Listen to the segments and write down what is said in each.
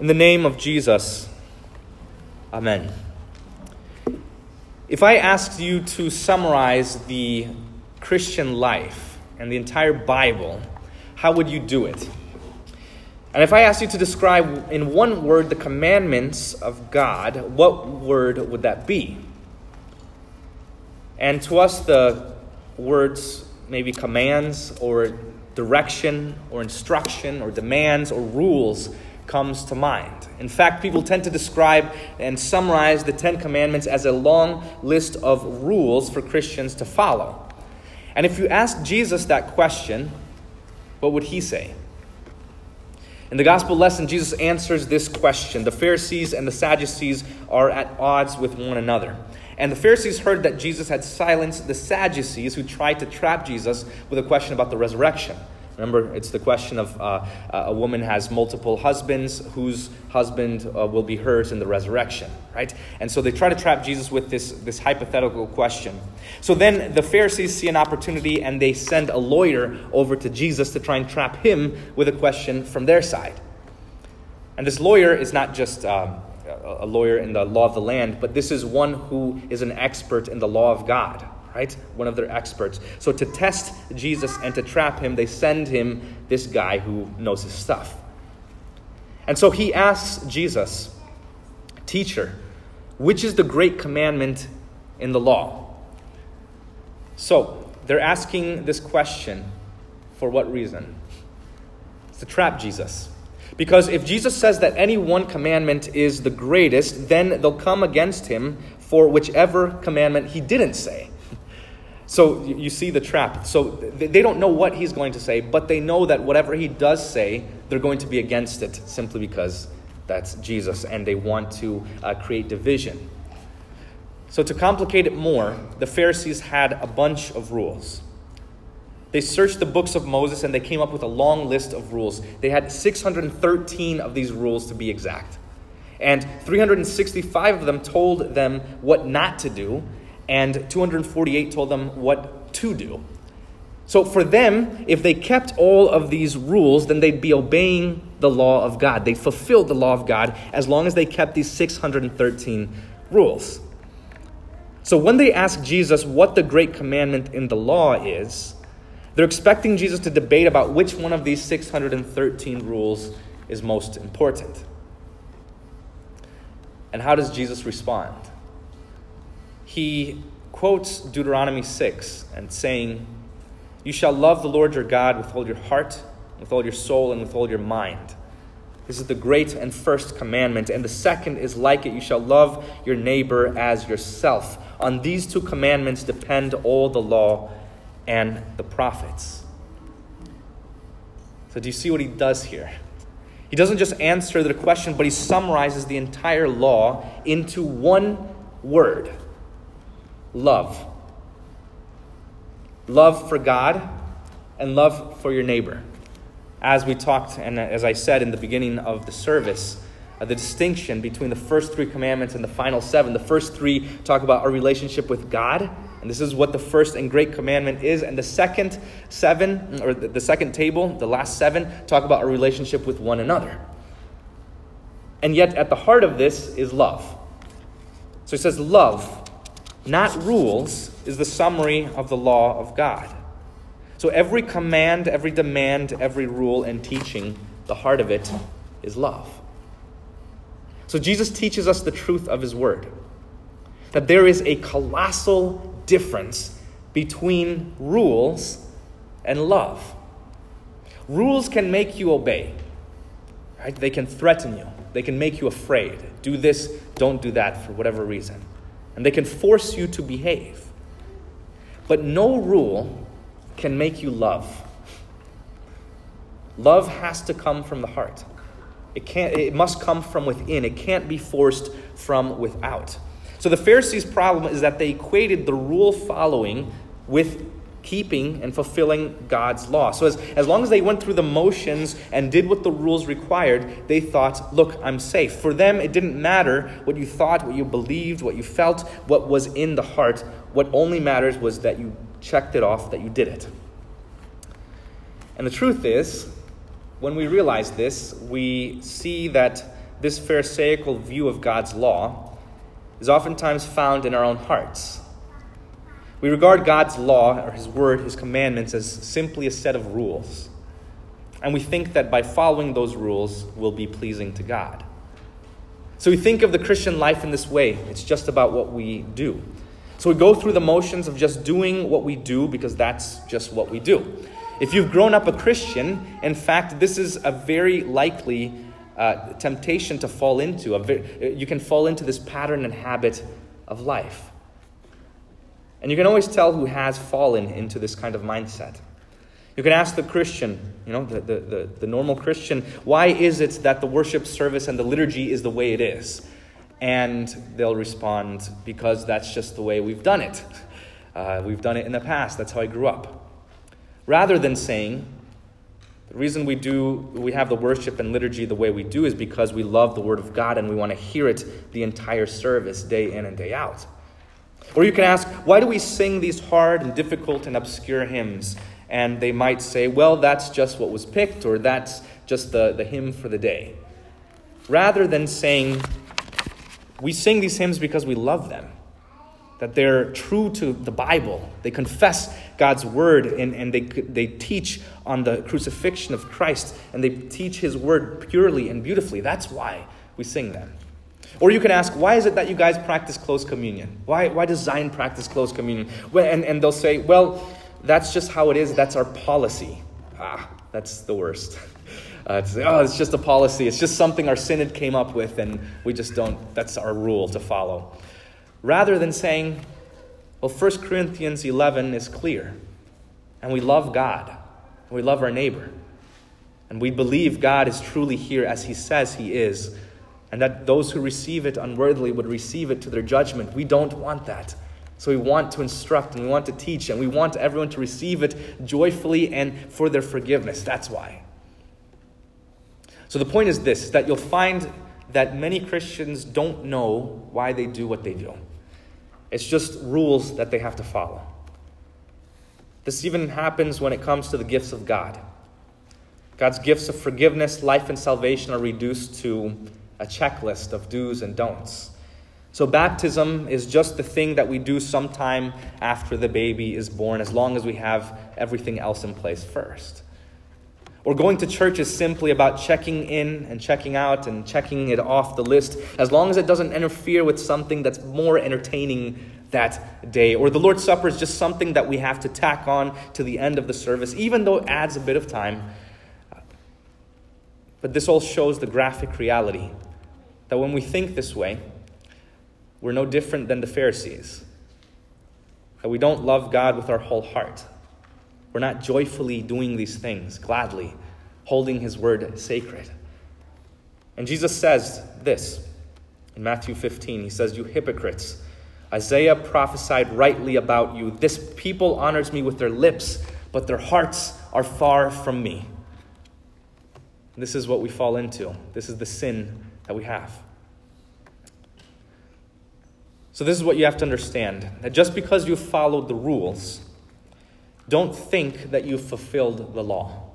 In the name of Jesus, amen. If I asked you to summarize the Christian life and the entire Bible, how would you do it? And if I asked you to describe in one word the commandments of God, what word would that be? And to us, the words maybe commands or direction or instruction or demands or rules comes to mind. In fact, people tend to describe and summarize the Ten Commandments as a long list of rules for Christians to follow. And if you ask Jesus that question, what would he say? In the gospel lesson, Jesus answers this question. The Pharisees and the Sadducees are at odds with one another. And the Pharisees heard that Jesus had silenced the Sadducees who tried to trap Jesus with a question about the resurrection. Remember, it's the question of a woman has multiple husbands, whose husband will be hers in the resurrection, right? And so they try to trap Jesus with this hypothetical question. So then the Pharisees see an opportunity and they send a lawyer over to Jesus to try and trap him with a question from their side. And this lawyer is not just a lawyer in the law of the land, but this is one who is an expert in the law of God. Right? One of their experts. So to test Jesus and to trap him, they send him this guy who knows his stuff. And so he asks Jesus, "Teacher, which is the great commandment in the law?" So they're asking this question for what reason? It's to trap Jesus. Because if Jesus says that any one commandment is the greatest, then they'll come against him for whichever commandment he didn't say. So you see the trap. So they don't know what he's going to say, but they know that whatever he does say, they're going to be against it simply because that's Jesus and they want to create division. So to complicate it more, the Pharisees had a bunch of rules. They searched the books of Moses and they came up with a long list of rules. They had 613 of these rules to be exact. And 365 of them told them what not to do, and 248 told them what to do. So for them, if they kept all of these rules, then they'd be obeying the law of God. They fulfilled the law of God as long as they kept these 613 rules. So when they ask Jesus what the great commandment in the law is, they're expecting Jesus to debate about which one of these 613 rules is most important. And how does Jesus respond? He quotes Deuteronomy 6 and saying, "You shall love the Lord your God with all your heart, with all your soul, and with all your mind. This is the great and first commandment. And the second is like it. You shall love your neighbor as yourself. On these two commandments depend all the law and the prophets." So do you see what he does here? He doesn't just answer the question, but he summarizes the entire law into one word. Love. Love for God and love for your neighbor. As we talked and as I said in the beginning of the service, the distinction between the first three commandments and the final seven. The first three talk about our relationship with God. And this is what the first and great commandment is. And the second seven, or the second table, the last seven, talk about our relationship with one another. And yet at the heart of this is love. So he says love, not rules, is the summary of the law of God. So every command, every demand, every rule and teaching, the heart of it is love. So Jesus teaches us the truth of his word, that there is a colossal difference between rules and love. Rules can make you obey, right? They can threaten you. They can make you afraid. Do this, don't do that for whatever reason. And they can force you to behave. But no rule can make you love. Love has to come from the heart. It must come from within. It can't be forced from without. So the Pharisees' problem is that they equated the rule following with keeping and fulfilling God's law. So as long as they went through the motions and did what the rules required, they thought, look, I'm safe. For them, it didn't matter what you thought, what you believed, what you felt, what was in the heart. What only matters was that you checked it off, that you did it. And the truth is, when we realize this, we see that This Pharisaical view of God's law is oftentimes found in our own hearts. We regard God's law, or his word, his commandments, as simply a set of rules. And we think that by following those rules, we'll be pleasing to God. So we think of the Christian life in this way. It's just about what we do. So we go through the motions of just doing what we do because that's just what we do. If you've grown up a Christian, in fact, this is a very likely temptation to fall into. You can fall into this pattern and habit of life. And you can always tell who has fallen into this kind of mindset. You can ask the Christian, the normal Christian, why is it that the worship service and the liturgy is the way it is? And they'll respond, because that's just the way we've done it. We've done it in the past. That's how I grew up. Rather than saying, the reason we have the worship and liturgy the way we do is because we love the Word of God and we want to hear it the entire service, day in and day out. Or you can ask, why do we sing these hard and difficult and obscure hymns? And they might say, well, that's just what was picked, or that's just the hymn for the day. Rather than saying, we sing these hymns because we love them, that they're true to the Bible. They confess God's word, and they teach on the crucifixion of Christ, and they teach his word purely and beautifully. That's why we sing them. Or you can ask, why is it that you guys practice close communion? Why does Zion practice close communion? And they'll say, well, that's just how it is. That's our policy. That's the worst. It's just a policy. It's just something our synod came up with, and we just don't. That's our rule to follow. Rather than saying, well, 1 Corinthians 11 is clear, and we love God, and we love our neighbor, and we believe God is truly here as he says he is, and that those who receive it unworthily would receive it to their judgment. We don't want that. So we want to instruct, and we want to teach, and we want everyone to receive it joyfully and for their forgiveness. That's why. So the point is this, that you'll find that many Christians don't know why they do what they do. It's just rules that they have to follow. This even happens when it comes to the gifts of God. God's gifts of forgiveness, life, and salvation are reduced to a checklist of do's and don'ts. So baptism is just the thing that we do sometime after the baby is born, as long as we have everything else in place first. Or going to church is simply about checking in and checking out and checking it off the list, as long as it doesn't interfere with something that's more entertaining that day. Or the Lord's Supper is just something that we have to tack on to the end of the service, even though it adds a bit of time. But this all shows the graphic reality that when we think this way, we're no different than the Pharisees. That we don't love God with our whole heart. We're not joyfully doing these things, gladly, holding his word sacred. And Jesus says this in Matthew 15. He says, "You hypocrites, Isaiah prophesied rightly about you. This people honors me with their lips, but their hearts are far from me." This is what we fall into. This is the sin that we have. So this is what you have to understand, that just because you've followed the rules, don't think that you've fulfilled the law.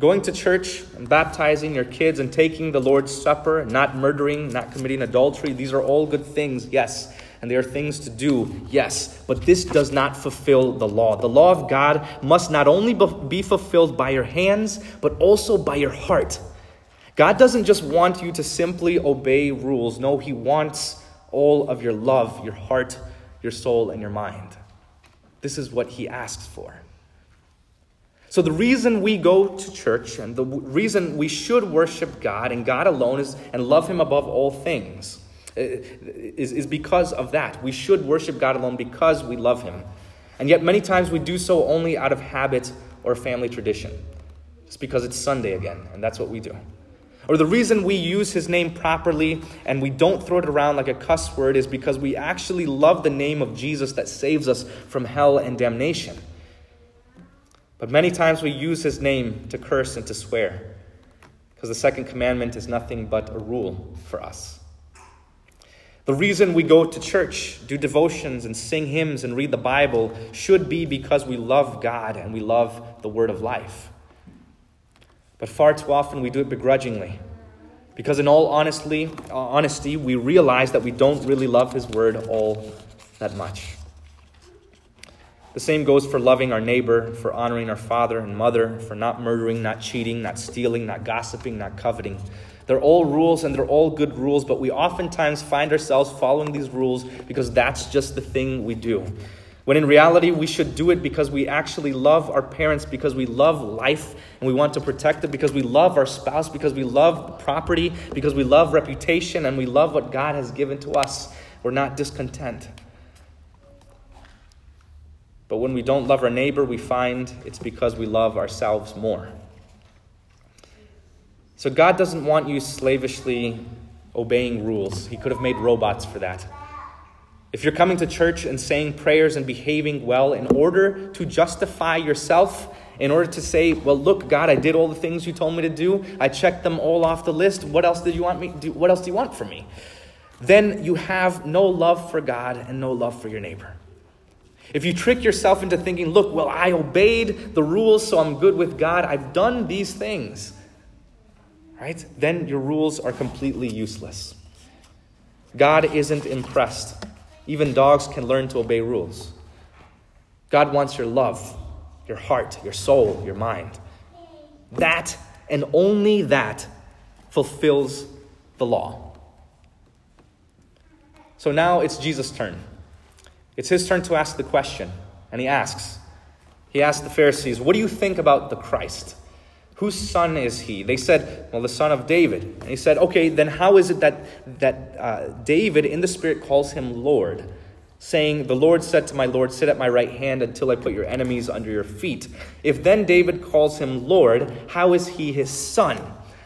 Going to church and baptizing your kids and taking the Lord's Supper, not murdering, not committing adultery, these are all good things, yes. And they are things to do, yes. But this does not fulfill the law. The law of God must not only be fulfilled by your hands, but also by your heart. God doesn't just want you to simply obey rules. No, he wants all of your love, your heart, your soul, and your mind. This is what he asks for. So the reason we go to church and the reason we should worship God and God alone is and love him above all things is because of that. We should worship God alone because we love him. And yet many times we do so only out of habit or family tradition. It's because it's Sunday again, and that's what we do. Or the reason we use his name properly and we don't throw it around like a cuss word is because we actually love the name of Jesus that saves us from hell and damnation. But many times we use his name to curse and to swear because the second commandment is nothing but a rule for us. The reason we go to church, do devotions and sing hymns and read the Bible should be because we love God and we love the word of life. But far too often we do it begrudgingly Because in all honesty, we realize that we don't really love His word all that much. The same goes for loving our neighbor, for honoring our father and mother, for not murdering, not cheating, not stealing, not gossiping, not coveting. They're all rules and they're all good rules, but we oftentimes find ourselves following these rules because that's just the thing we do. When in reality, we should do it because we actually love our parents, because we love life and we want to protect it, because we love our spouse, because we love property, because we love reputation, and we love what God has given to us. We're not discontent. But when we don't love our neighbor, we find it's because we love ourselves more. So God doesn't want you slavishly obeying rules. He could have made robots for that. If you're coming to church and saying prayers and behaving well in order to justify yourself, in order to say, well, look, God, I did all the things you told me to do. I checked them all off the list. What else do you want from me? Then you have no love for God and no love for your neighbor. If you trick yourself into thinking, look, well, I obeyed the rules, so I'm good with God. I've done these things, right? Then your rules are completely useless. God isn't impressed. Even dogs can learn to obey rules. God wants your love, your heart, your soul, your mind. That and only that fulfills the law. So now it's Jesus' turn. It's his turn to ask the question. And he asked the Pharisees, what do you think about the Christ? Whose son is he? They said, well, the son of David. And he said, okay, then how is it that David in the Spirit calls him Lord, saying, the Lord said to my Lord, sit at my right hand until I put your enemies under your feet. If then David calls him Lord, how is he his son?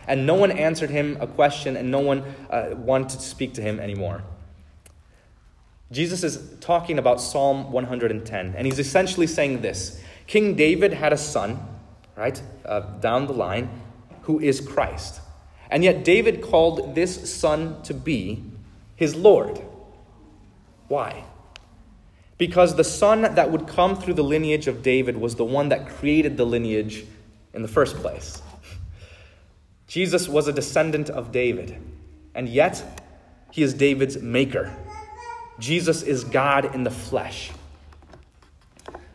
And no one answered him a question, and no one wanted to speak to him anymore. Jesus is talking about Psalm 110, and he's essentially saying this. King David had a son, right, down the line, who is Christ. And yet David called this son to be his Lord. Why? Because the son that would come through the lineage of David was the one that created the lineage in the first place. Jesus was a descendant of David, and yet he is David's maker. Jesus is God in the flesh.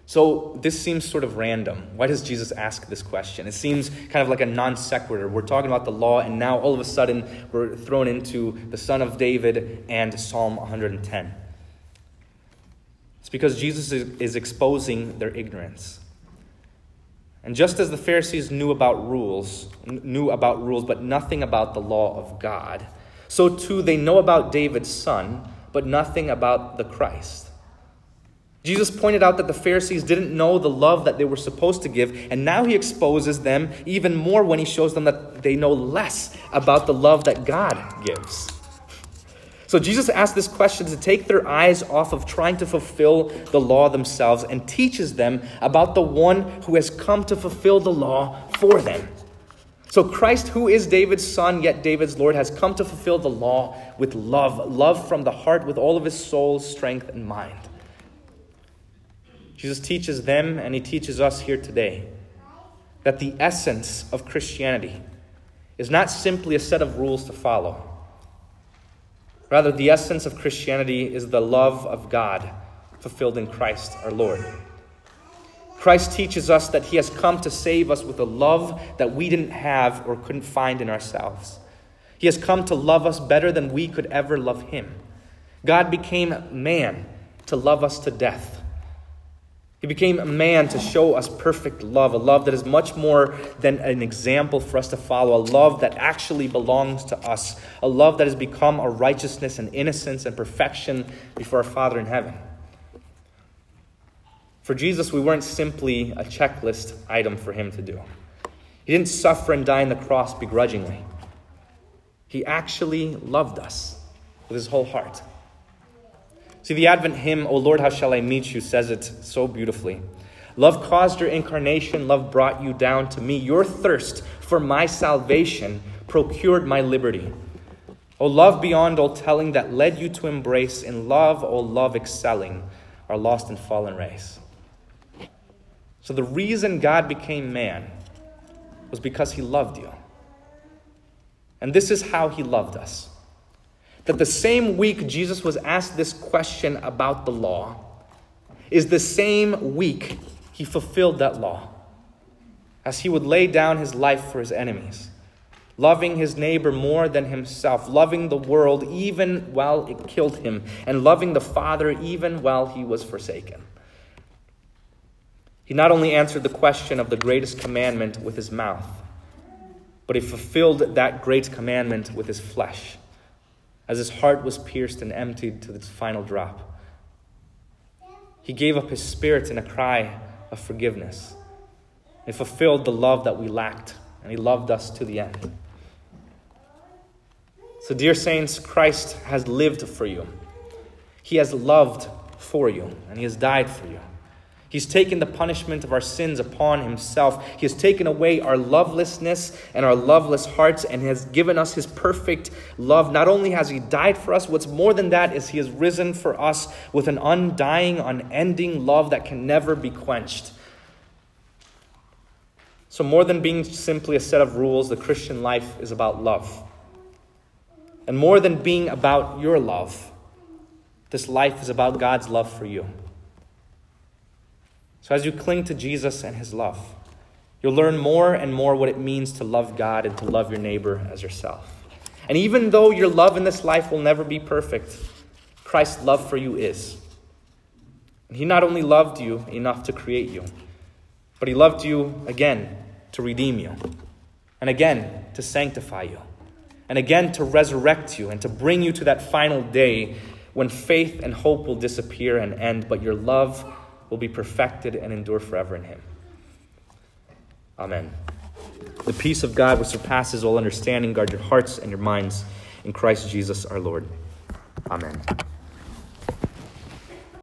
So this seems sort of random. Why does Jesus ask this question? It seems kind of like a non sequitur. We're talking about the law, and now all of a sudden we're thrown into the Son of David and Psalm 110. It's because Jesus is exposing their ignorance. And just as the Pharisees knew about rules, but nothing about the law of God, so too they know about David's son, but nothing about the Christ. Jesus pointed out that the Pharisees didn't know the love that they were supposed to give, and now he exposes them even more when he shows them that they know less about the love that God gives. So Jesus asks this question to take their eyes off of trying to fulfill the law themselves and teaches them about the one who has come to fulfill the law for them. So Christ, who is David's son, yet David's Lord, has come to fulfill the law with love from the heart, with all of his soul, strength, and mind. Jesus teaches them, and he teaches us here today, that the essence of Christianity is not simply a set of rules to follow. Rather, the essence of Christianity is the love of God fulfilled in Christ our Lord. Christ teaches us that he has come to save us with a love that we didn't have or couldn't find in ourselves. He has come to love us better than we could ever love him. God became man to love us to death. He became a man to show us perfect love, a love that is much more than an example for us to follow, a love that actually belongs to us, a love that has become our righteousness and innocence and perfection before our Father in heaven. For Jesus, we weren't simply a checklist item for him to do. He didn't suffer and die on the cross begrudgingly. He actually loved us with his whole heart. See, the Advent hymn, O Lord, how shall I meet you, says it so beautifully. Love caused your incarnation, love brought you down to me. Your thirst for my salvation procured my liberty. O love beyond all telling that led you to embrace in love, O love excelling, our lost and fallen race. So the reason God became man was because he loved you. And this is how he loved us. That the same week Jesus was asked this question about the law is the same week he fulfilled that law, as he would lay down his life for his enemies, loving his neighbor more than himself, loving the world even while it killed him, and loving the Father even while he was forsaken. He not only answered the question of the greatest commandment with his mouth, but he fulfilled that great commandment with his flesh, as his heart was pierced and emptied to its final drop. He gave up his spirit in a cry of forgiveness. It fulfilled the love that we lacked, and he loved us to the end. So, dear saints, Christ has lived for you. He has loved for you, and he has died for you. He's taken the punishment of our sins upon himself. He has taken away our lovelessness and our loveless hearts, and has given us his perfect love. Not only has he died for us, what's more than that is he has risen for us with an undying, unending love that can never be quenched. So more than being simply a set of rules, the Christian life is about love. And more than being about your love, this life is about God's love for you. So as you cling to Jesus and his love, you'll learn more and more what it means to love God and to love your neighbor as yourself. And even though your love in this life will never be perfect, Christ's love for you is. And he not only loved you enough to create you, but he loved you again to redeem you, and again to sanctify you, and again to resurrect you and to bring you to that final day when faith and hope will disappear and end, but your love will be perfected and endure forever in him. Amen. The peace of God which surpasses all understanding, guard your hearts and your minds in Christ Jesus our Lord. Amen.